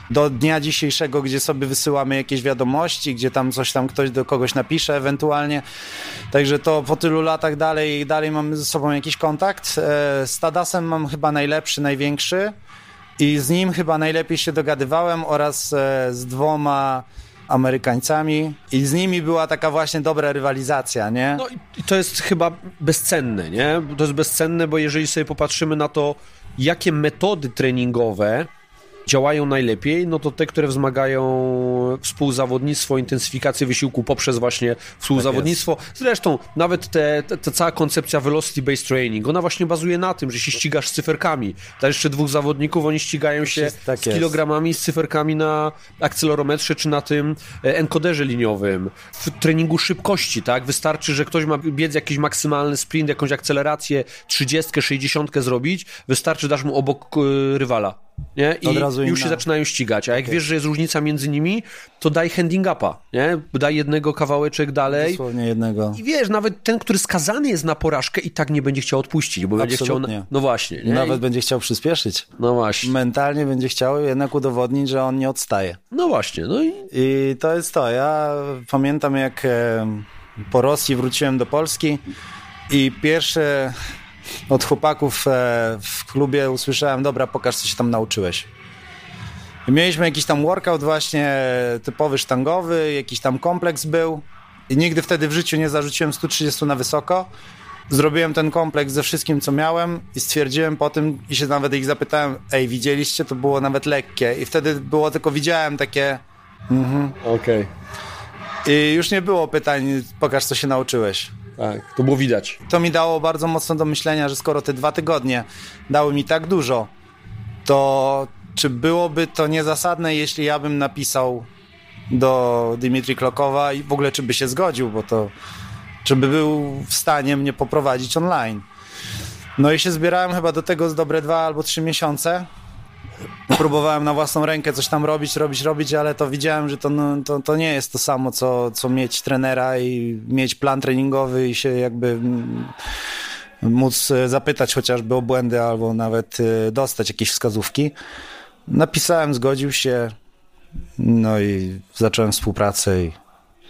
do dnia dzisiejszego, gdzie sobie wysyłamy jakieś wiadomości, gdzie tam coś tam ktoś do kogoś napisze ewentualnie, także to po tylu latach dalej mamy ze sobą jakiś kontakt. Z Tadasem mam chyba najlepszy, największy i z nim chyba najlepiej się dogadywałem oraz z dwoma Amerykańcami i z nimi była taka właśnie dobra rywalizacja, nie? No i to jest chyba bezcenne, nie? To jest bezcenne, bo jeżeli sobie popatrzymy na to, jakie metody treningowe działają najlepiej, no to te, które wzmagają współzawodnictwo, intensyfikację wysiłku poprzez właśnie współzawodnictwo. Tak jest. Zresztą nawet ta cała koncepcja velocity-based training, ona właśnie bazuje na tym, że się ścigasz z cyferkami. Tam jeszcze dwóch zawodników, oni ścigają się tak z kilogramami, z cyferkami na akcelerometrze czy na tym encoderze liniowym. W treningu szybkości, tak? Wystarczy, że ktoś ma biec jakiś maksymalny sprint, jakąś akcelerację, 30, 60 zrobić, wystarczy, dasz mu obok rywala. Nie? I już się zaczynają ścigać, a jak wiesz, że jest różnica między nimi, to daj handing upa, nie? Daj jednego kawałeczek dalej. Dosłownie jednego. I wiesz, nawet ten, który skazany jest na porażkę, i tak nie będzie chciał odpuścić, bo będzie chciał... No właśnie. Nie? Nawet będzie chciał przyspieszyć. No właśnie. Mentalnie będzie chciał jednak udowodnić, że on nie odstaje. No właśnie. No i to jest to. Ja pamiętam, jak po Rosji wróciłem do Polski i pierwsze... Od chłopaków w klubie usłyszałem, dobra, pokaż, co się tam nauczyłeś. Mieliśmy jakiś tam workout właśnie typowy sztangowy, jakiś tam kompleks był i nigdy wtedy w życiu nie zarzuciłem 130 na wysoko. Zrobiłem ten kompleks ze wszystkim, co miałem i stwierdziłem po tym i się nawet ich zapytałem, widzieliście? To było nawet lekkie i wtedy było tylko widziałem takie okej. I już nie było pytań, pokaż, co się nauczyłeś. Tak, to było widać. To mi dało bardzo mocno do myślenia, że skoro te 2 tygodnie dały mi tak dużo, to czy byłoby to niezasadne, jeśli ja bym napisał do Dmitrija Klokowa i w ogóle czy by się zgodził, bo to czy by był w stanie mnie poprowadzić online. No i się zbierałem chyba do tego z dobre 2 albo 3 miesiące. Próbowałem na własną rękę coś tam robić, ale to widziałem, że to nie jest to samo, co mieć trenera i mieć plan treningowy i się jakby móc zapytać chociażby o błędy albo nawet dostać jakieś wskazówki. Napisałem, zgodził się, no i zacząłem współpracę.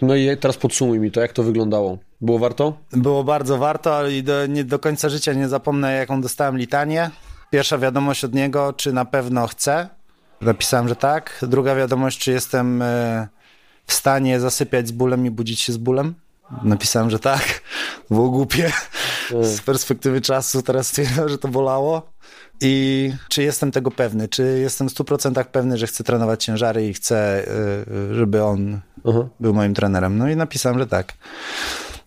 No i teraz podsumuj mi to, jak to wyglądało. Było warto? Było bardzo warto, ale do końca życia nie zapomnę, jaką dostałem litanię. Pierwsza wiadomość od niego, czy na pewno chcę. Napisałem, że tak. Druga wiadomość, czy jestem w stanie zasypiać z bólem i budzić się z bólem. Napisałem, że tak. Było głupie. Z perspektywy czasu teraz stwierdzam, że to bolało. I czy jestem tego pewny? Czy jestem w 100% pewny, że chcę trenować ciężary i chcę, żeby on był moim trenerem? No i napisałem, że tak.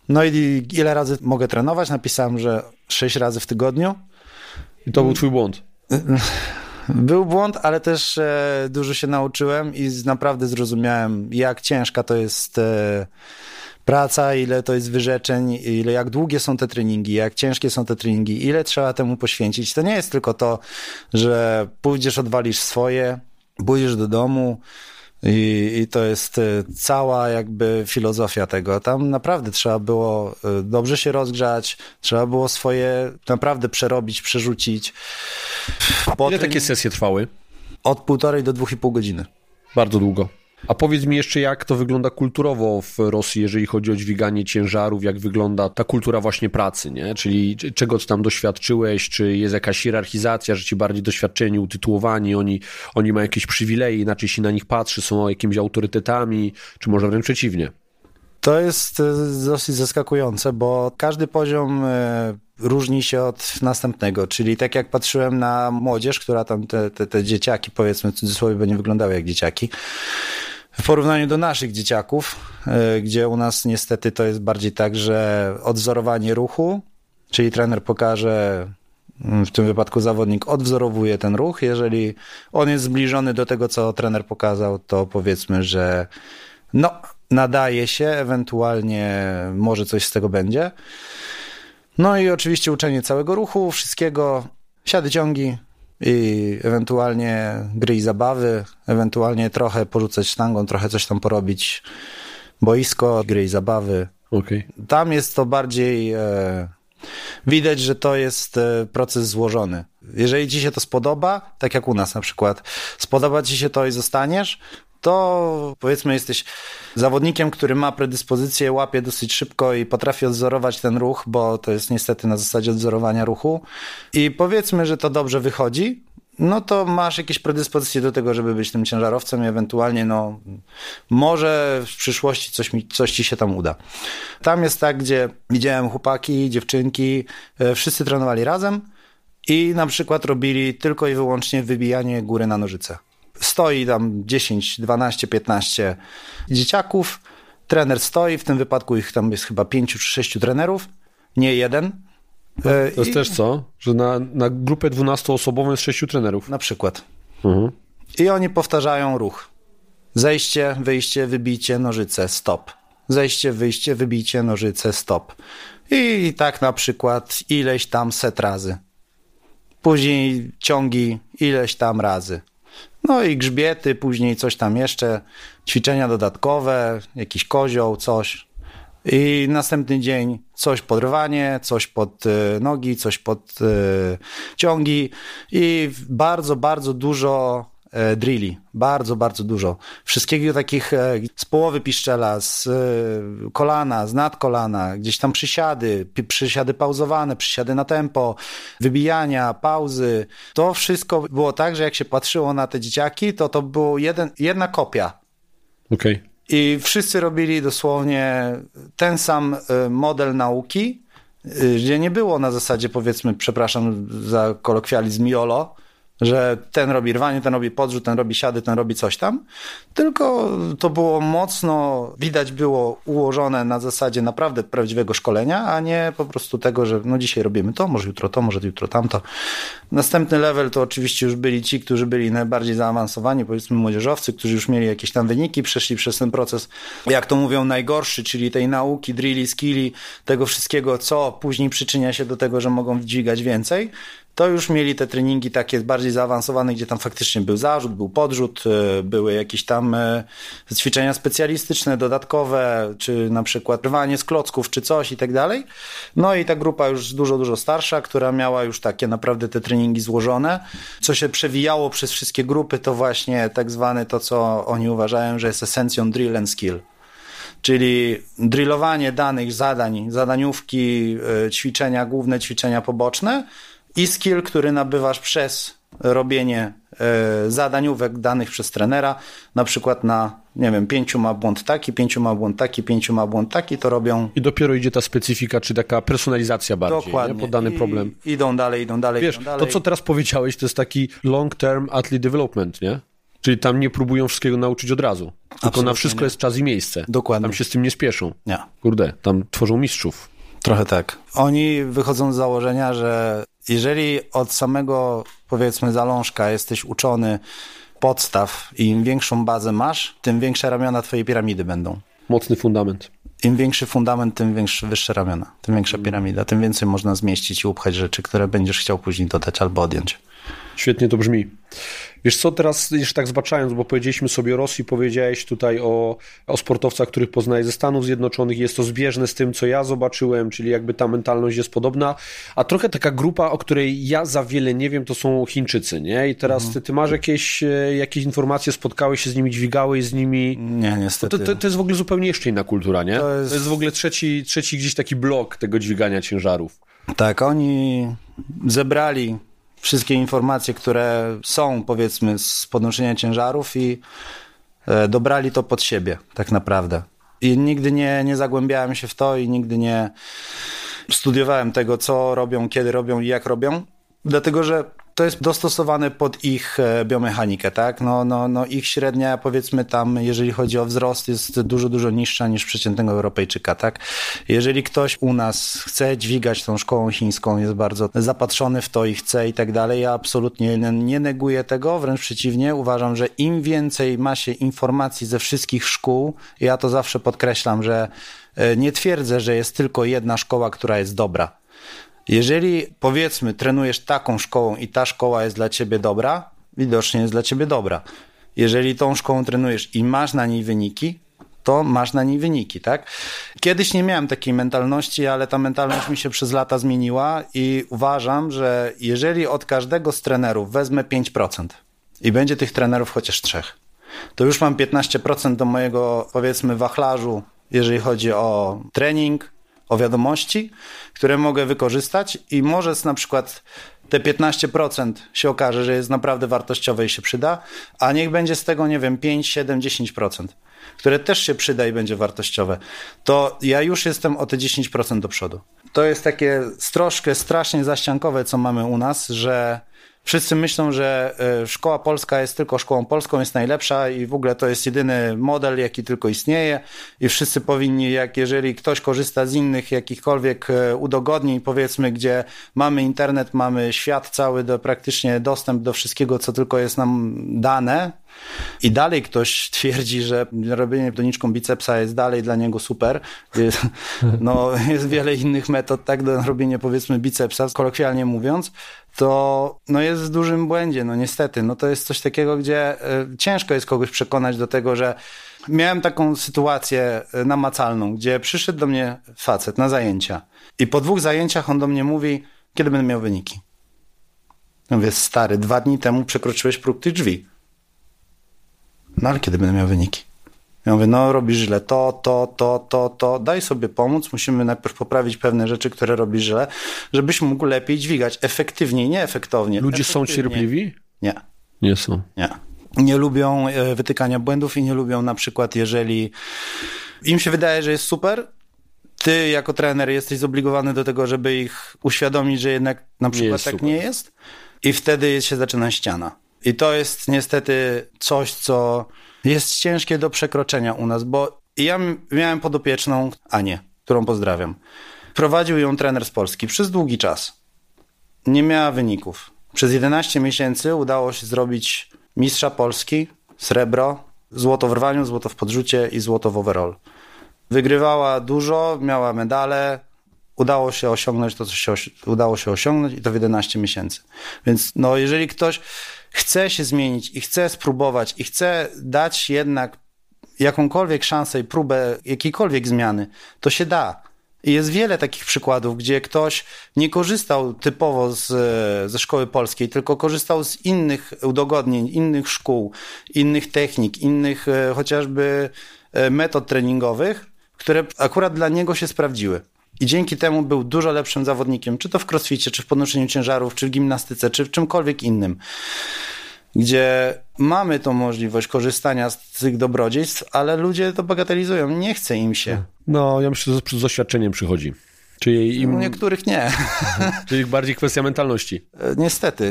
No i ile razy mogę trenować? Napisałem, że 6 razy w tygodniu. I to był twój błąd. Był błąd, ale też dużo się nauczyłem i naprawdę zrozumiałem, jak ciężka to jest praca, ile to jest wyrzeczeń, jak długie są te treningi, jak ciężkie są te treningi, ile trzeba temu poświęcić. To nie jest tylko to, że pójdziesz, odwalisz swoje, pójdziesz do domu i to jest cała jakby filozofia tego. Tam naprawdę trzeba było dobrze się rozgrzać, trzeba było swoje naprawdę przerobić, przerzucić. Ile takie sesje trwały? Od 1,5 do 2,5 godziny. Bardzo długo. A powiedz mi jeszcze, jak to wygląda kulturowo w Rosji, jeżeli chodzi o dźwiganie ciężarów, jak wygląda ta kultura właśnie pracy, nie? Czyli czego tam doświadczyłeś, czy jest jakaś hierarchizacja, że ci bardziej doświadczeni, utytułowani, oni mają jakieś przywileje, inaczej się na nich patrzy, są jakimiś autorytetami, czy może wręcz przeciwnie? To jest dosyć zaskakujące, bo każdy poziom różni się od następnego, czyli tak jak patrzyłem na młodzież, która tam te dzieciaki, powiedzmy w cudzysłowie, by nie wyglądały jak dzieciaki, w porównaniu do naszych dzieciaków, gdzie u nas niestety to jest bardziej tak, że odwzorowanie ruchu, czyli trener pokaże, w tym wypadku zawodnik odwzorowuje ten ruch, jeżeli on jest zbliżony do tego, co trener pokazał, to powiedzmy, że no, nadaje się, ewentualnie może coś z tego będzie. No i oczywiście uczenie całego ruchu, wszystkiego, siady, ciągi i ewentualnie gry i zabawy, ewentualnie trochę porzucać sztangą, trochę coś tam porobić, boisko, gry i zabawy. Okay. Tam jest to bardziej... Widać, że to jest proces złożony. Jeżeli ci się to spodoba, tak jak u nas na przykład, spodoba ci się to i zostaniesz, to powiedzmy jesteś zawodnikiem, który ma predyspozycję, łapie dosyć szybko i potrafi odwzorować ten ruch, bo to jest niestety na zasadzie odwzorowania ruchu i powiedzmy, że to dobrze wychodzi, no to masz jakieś predyspozycje do tego, żeby być tym ciężarowcem i ewentualnie no może w przyszłości coś ci się tam uda. Tam jest tak, gdzie widziałem chłopaki, dziewczynki, wszyscy trenowali razem i na przykład robili tylko i wyłącznie wybijanie góry na nożyce. Stoi tam 10, 12, 15 dzieciaków, trener stoi, w tym wypadku ich tam jest chyba 5 czy 6 trenerów, nie jeden. To jest też co? Że na grupę 12-osobową jest 6 trenerów? Na przykład. Mhm. I oni powtarzają ruch. Zejście, wyjście, wybicie, nożyce, stop. Zejście, wyjście, wybicie, nożyce, stop. I tak na przykład ileś tam set razy. Później ciągi ileś tam razy. No i grzbiety, później coś tam jeszcze. Ćwiczenia dodatkowe, jakiś kozioł, coś. I następny dzień coś pod rwanie, coś pod nogi, coś pod ciągi i bardzo, bardzo dużo drilli, bardzo, bardzo dużo. Wszystkiego takich z połowy piszczela, z kolana, z nadkolana, gdzieś tam przysiady, przysiady pauzowane, przysiady na tempo, wybijania, pauzy. To wszystko było tak, że jak się patrzyło na te dzieciaki, to było jedna kopia. Okej. Okay. I wszyscy robili dosłownie ten sam model nauki, gdzie nie było na zasadzie, powiedzmy, przepraszam za kolokwializm, YOLO, że ten robi rwanie, ten robi podrzut, ten robi siady, ten robi coś tam, tylko to było mocno, widać było ułożone na zasadzie naprawdę prawdziwego szkolenia, a nie po prostu tego, że no dzisiaj robimy to, może jutro tamto. Następny level to oczywiście już byli ci, którzy byli najbardziej zaawansowani, powiedzmy młodzieżowcy, którzy już mieli jakieś tam wyniki, przeszli przez ten proces, jak to mówią, najgorszy, czyli tej nauki, drilli, skilli, tego wszystkiego, co później przyczynia się do tego, że mogą dźwigać więcej. To już mieli te treningi takie bardziej zaawansowane, gdzie tam faktycznie był zarzut, był podrzut, były jakieś tam ćwiczenia specjalistyczne, dodatkowe, czy na przykład rwanie z klocków, czy coś i tak dalej. No i ta grupa już dużo, dużo starsza, która miała już takie naprawdę te treningi złożone. Co się przewijało przez wszystkie grupy, to właśnie tak zwane to, co oni uważają, że jest esencją drill and skill. Czyli drillowanie danych zadań, zadaniówki, ćwiczenia główne, ćwiczenia poboczne, i skill, który nabywasz przez robienie zadaniówek danych przez trenera, na przykład na, nie wiem, 5 ma błąd taki, 5 ma błąd taki, 5 ma błąd taki, to robią... I dopiero idzie ta specyfika, czy taka personalizacja bardziej. Dokładnie. Nie? Pod dany problem. Idą dalej. Wiesz, to co teraz powiedziałeś, to jest taki long-term athlete development, nie? Czyli tam nie próbują wszystkiego nauczyć od razu, tylko absolutnie na wszystko nie jest czas i miejsce. Dokładnie. Tam się z tym nie spieszą. Nie. Kurde, tam tworzą mistrzów. Trochę tak. Oni wychodzą z założenia, że jeżeli od samego, powiedzmy, zalążka jesteś uczony podstaw i im większą bazę masz, tym większe ramiona twojej piramidy będą. Mocny fundament. Im większy fundament, tym wyższe ramiona, tym większa piramida, tym więcej można zmieścić i upchać rzeczy, które będziesz chciał później dodać albo odjąć. Świetnie to brzmi. Wiesz co, teraz jeszcze tak zbaczając, bo powiedzieliśmy sobie o Rosji, powiedziałeś tutaj o sportowcach, których poznaję ze Stanów Zjednoczonych, jest to zbieżne z tym, co ja zobaczyłem, czyli jakby ta mentalność jest podobna, a trochę taka grupa, o której ja za wiele nie wiem, to są Chińczycy, nie? I teraz ty masz jakieś informacje, spotkałeś się z nimi, dźwigałeś z nimi? Nie, niestety. To jest w ogóle zupełnie jeszcze inna kultura, nie? To jest w ogóle trzeci gdzieś taki blok tego dźwigania ciężarów. Tak, oni zebrali wszystkie informacje, które są, powiedzmy, z podnoszenia ciężarów i dobrali to pod siebie tak naprawdę. I nigdy nie zagłębiałem się w to i nigdy nie studiowałem tego, co robią, kiedy robią i jak robią, dlatego że to jest dostosowane pod ich biomechanikę, tak? Ich średnia, powiedzmy tam, jeżeli chodzi o wzrost, jest dużo niższa niż przeciętnego Europejczyka, tak? Jeżeli ktoś u nas chce dźwigać tą szkołą chińską, jest bardzo zapatrzony w to i chce i tak dalej, ja absolutnie nie neguję tego, wręcz przeciwnie, uważam, że im więcej ma się informacji ze wszystkich szkół, ja to zawsze podkreślam, że nie twierdzę, że jest tylko jedna szkoła, która jest dobra. Jeżeli, powiedzmy, trenujesz taką szkołą i ta szkoła jest dla ciebie dobra, widocznie jest dla ciebie dobra. Jeżeli tą szkołą trenujesz i masz na niej wyniki, to masz na niej wyniki, tak? Kiedyś nie miałem takiej mentalności, ale ta mentalność mi się przez lata zmieniła i uważam, że jeżeli od każdego z trenerów wezmę 5% i będzie tych trenerów chociaż 3, to już mam 15% do mojego, powiedzmy, wachlarzu, jeżeli chodzi o trening, o wiadomości, które mogę wykorzystać i może na przykład te 15% się okaże, że jest naprawdę wartościowe i się przyda, a niech będzie z tego, nie wiem, 5, 7, 10%, które też się przyda i będzie wartościowe, to ja już jestem o te 10% do przodu. To jest takie troszkę strasznie zaściankowe, co mamy u nas, że wszyscy myślą, że szkoła polska jest tylko szkołą polską, jest najlepsza i w ogóle to jest jedyny model, jaki tylko istnieje i wszyscy powinni, jeżeli ktoś korzysta z innych jakichkolwiek udogodnień, powiedzmy, gdzie mamy internet, mamy świat cały, praktycznie dostęp do wszystkiego, co tylko jest nam dane i dalej ktoś twierdzi, że robienie doniczką bicepsa jest dalej dla niego super. Jest wiele innych metod, tak, do robienia, powiedzmy, bicepsa, kolokwialnie mówiąc, to jest w dużym błędzie, niestety. To jest coś takiego, gdzie ciężko jest kogoś przekonać do tego, że miałem taką sytuację namacalną, gdzie przyszedł do mnie facet na zajęcia i po 2 zajęciach on do mnie mówi, kiedy będę miał wyniki. Ja mówię, stary, 2 dni temu przekroczyłeś próg tych drzwi. Ale kiedy będę miał wyniki? Ja mówię, robisz źle, to, daj sobie pomóc, musimy najpierw poprawić pewne rzeczy, które robisz źle, żebyś mógł lepiej dźwigać, efektywniej, nie efektownie. Ludzie efektywnie. Są cierpliwi? Nie. Nie są. Nie. Nie lubią wytykania błędów i nie lubią, na przykład, jeżeli im się wydaje, że jest super, ty jako trener jesteś zobligowany do tego, żeby ich uświadomić, że jednak na przykład tak nie jest i wtedy się zaczyna ściana. I to jest niestety coś, co jest ciężkie do przekroczenia u nas, bo ja miałem podopieczną Anię, którą pozdrawiam. Prowadził ją trener z Polski przez długi czas. Nie miała wyników. Przez 11 miesięcy udało się zrobić mistrza Polski, srebro, złoto w rwaniu, złoto w podrzucie i złoto w overall. Wygrywała dużo, miała medale. Udało się osiągnąć to, co się udało się osiągnąć i to w 11 miesięcy. Więc jeżeli ktoś chce się zmienić i chce spróbować i chce dać jednak jakąkolwiek szansę i próbę jakiejkolwiek zmiany, to się da. I jest wiele takich przykładów, gdzie ktoś nie korzystał typowo ze szkoły polskiej, tylko korzystał z innych udogodnień, innych szkół, innych technik, innych chociażby metod treningowych, które akurat dla niego się sprawdziły. I dzięki temu był dużo lepszym zawodnikiem, czy to w crossficie, czy w podnoszeniu ciężarów, czy w gimnastyce, czy w czymkolwiek innym, gdzie mamy tą możliwość korzystania z tych dobrodziejstw, ale ludzie to bagatelizują, nie chce im się. Ja myślę, że z doświadczeniem przychodzi. Czyli niektórych nie. Czyli bardziej kwestia mentalności.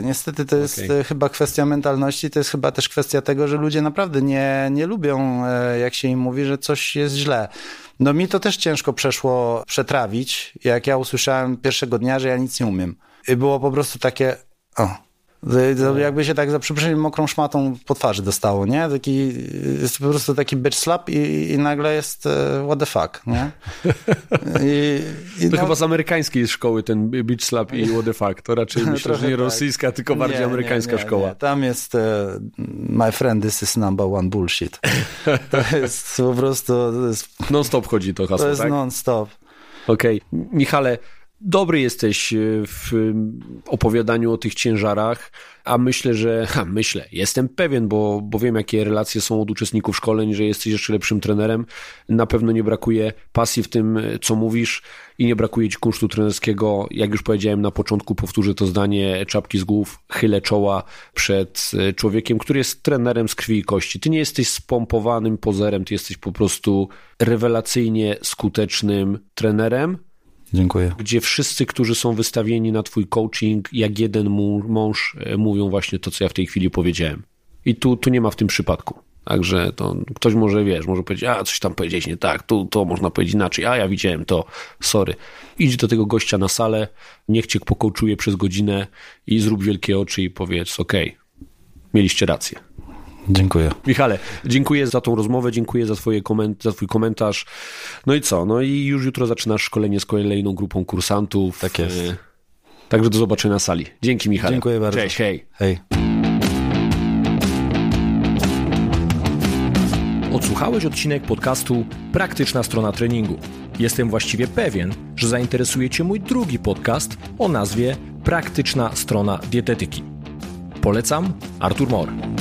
Niestety to jest chyba kwestia mentalności, to jest chyba też kwestia tego, że ludzie naprawdę nie lubią, jak się im mówi, że coś jest źle. Mi to też ciężko przeszło przetrawić, jak ja usłyszałem pierwszego dnia, że ja nic nie umiem. I było po prostu takie, jakby się tak za przeproszeniem mokrą szmatą po twarzy dostało, nie? Jest po prostu taki bitch slap i nagle jest what the fuck, nie? To chyba z amerykańskiej szkoły ten bitch slap i what the fuck. To raczej myślę, że nie rosyjska, tak. Tylko bardziej amerykańska szkoła. Nie. Tam jest my friend, this is number one bullshit. To jest po prostu... non-stop chodzi to hasło, tak? To jest non-stop. Okej. Michale, dobry jesteś w opowiadaniu o tych ciężarach, a myślę, że... jestem pewien, bo wiem, jakie relacje są od uczestników szkoleń, że jesteś jeszcze lepszym trenerem. Na pewno nie brakuje pasji w tym, co mówisz i nie brakuje ci kunsztu trenerskiego. Jak już powiedziałem na początku, powtórzę to zdanie, czapki z głów, chylę czoła przed człowiekiem, który jest trenerem z krwi i kości. Ty nie jesteś spompowanym pozerem, ty jesteś po prostu rewelacyjnie skutecznym trenerem, Dziękuję. Gdzie wszyscy, którzy są wystawieni na twój coaching, jak jeden mąż, mówią właśnie to, co ja w tej chwili powiedziałem. I tu nie ma w tym przypadku. Także to ktoś może, może powiedzieć, a coś tam powiedzieć nie tak, to można powiedzieć inaczej, a ja widziałem to, sorry. Idź do tego gościa na salę, niech cię pokołczuje przez godzinę i zrób wielkie oczy i powiedz, okej, mieliście rację. Dziękuję. Michale, dziękuję za tą rozmowę, dziękuję za twój komentarz. No i co? No i już jutro zaczynasz szkolenie z kolejną grupą kursantów. Tak jest. Także do zobaczenia na sali. Dzięki, Michale. Dziękuję bardzo. Cześć, hej. Hej. Odsłuchałeś odcinek podcastu Praktyczna Strona Treningu. Jestem właściwie pewien, że zainteresuje cię mój drugi podcast o nazwie Praktyczna Strona Dietetyki. Polecam, Artur Mor.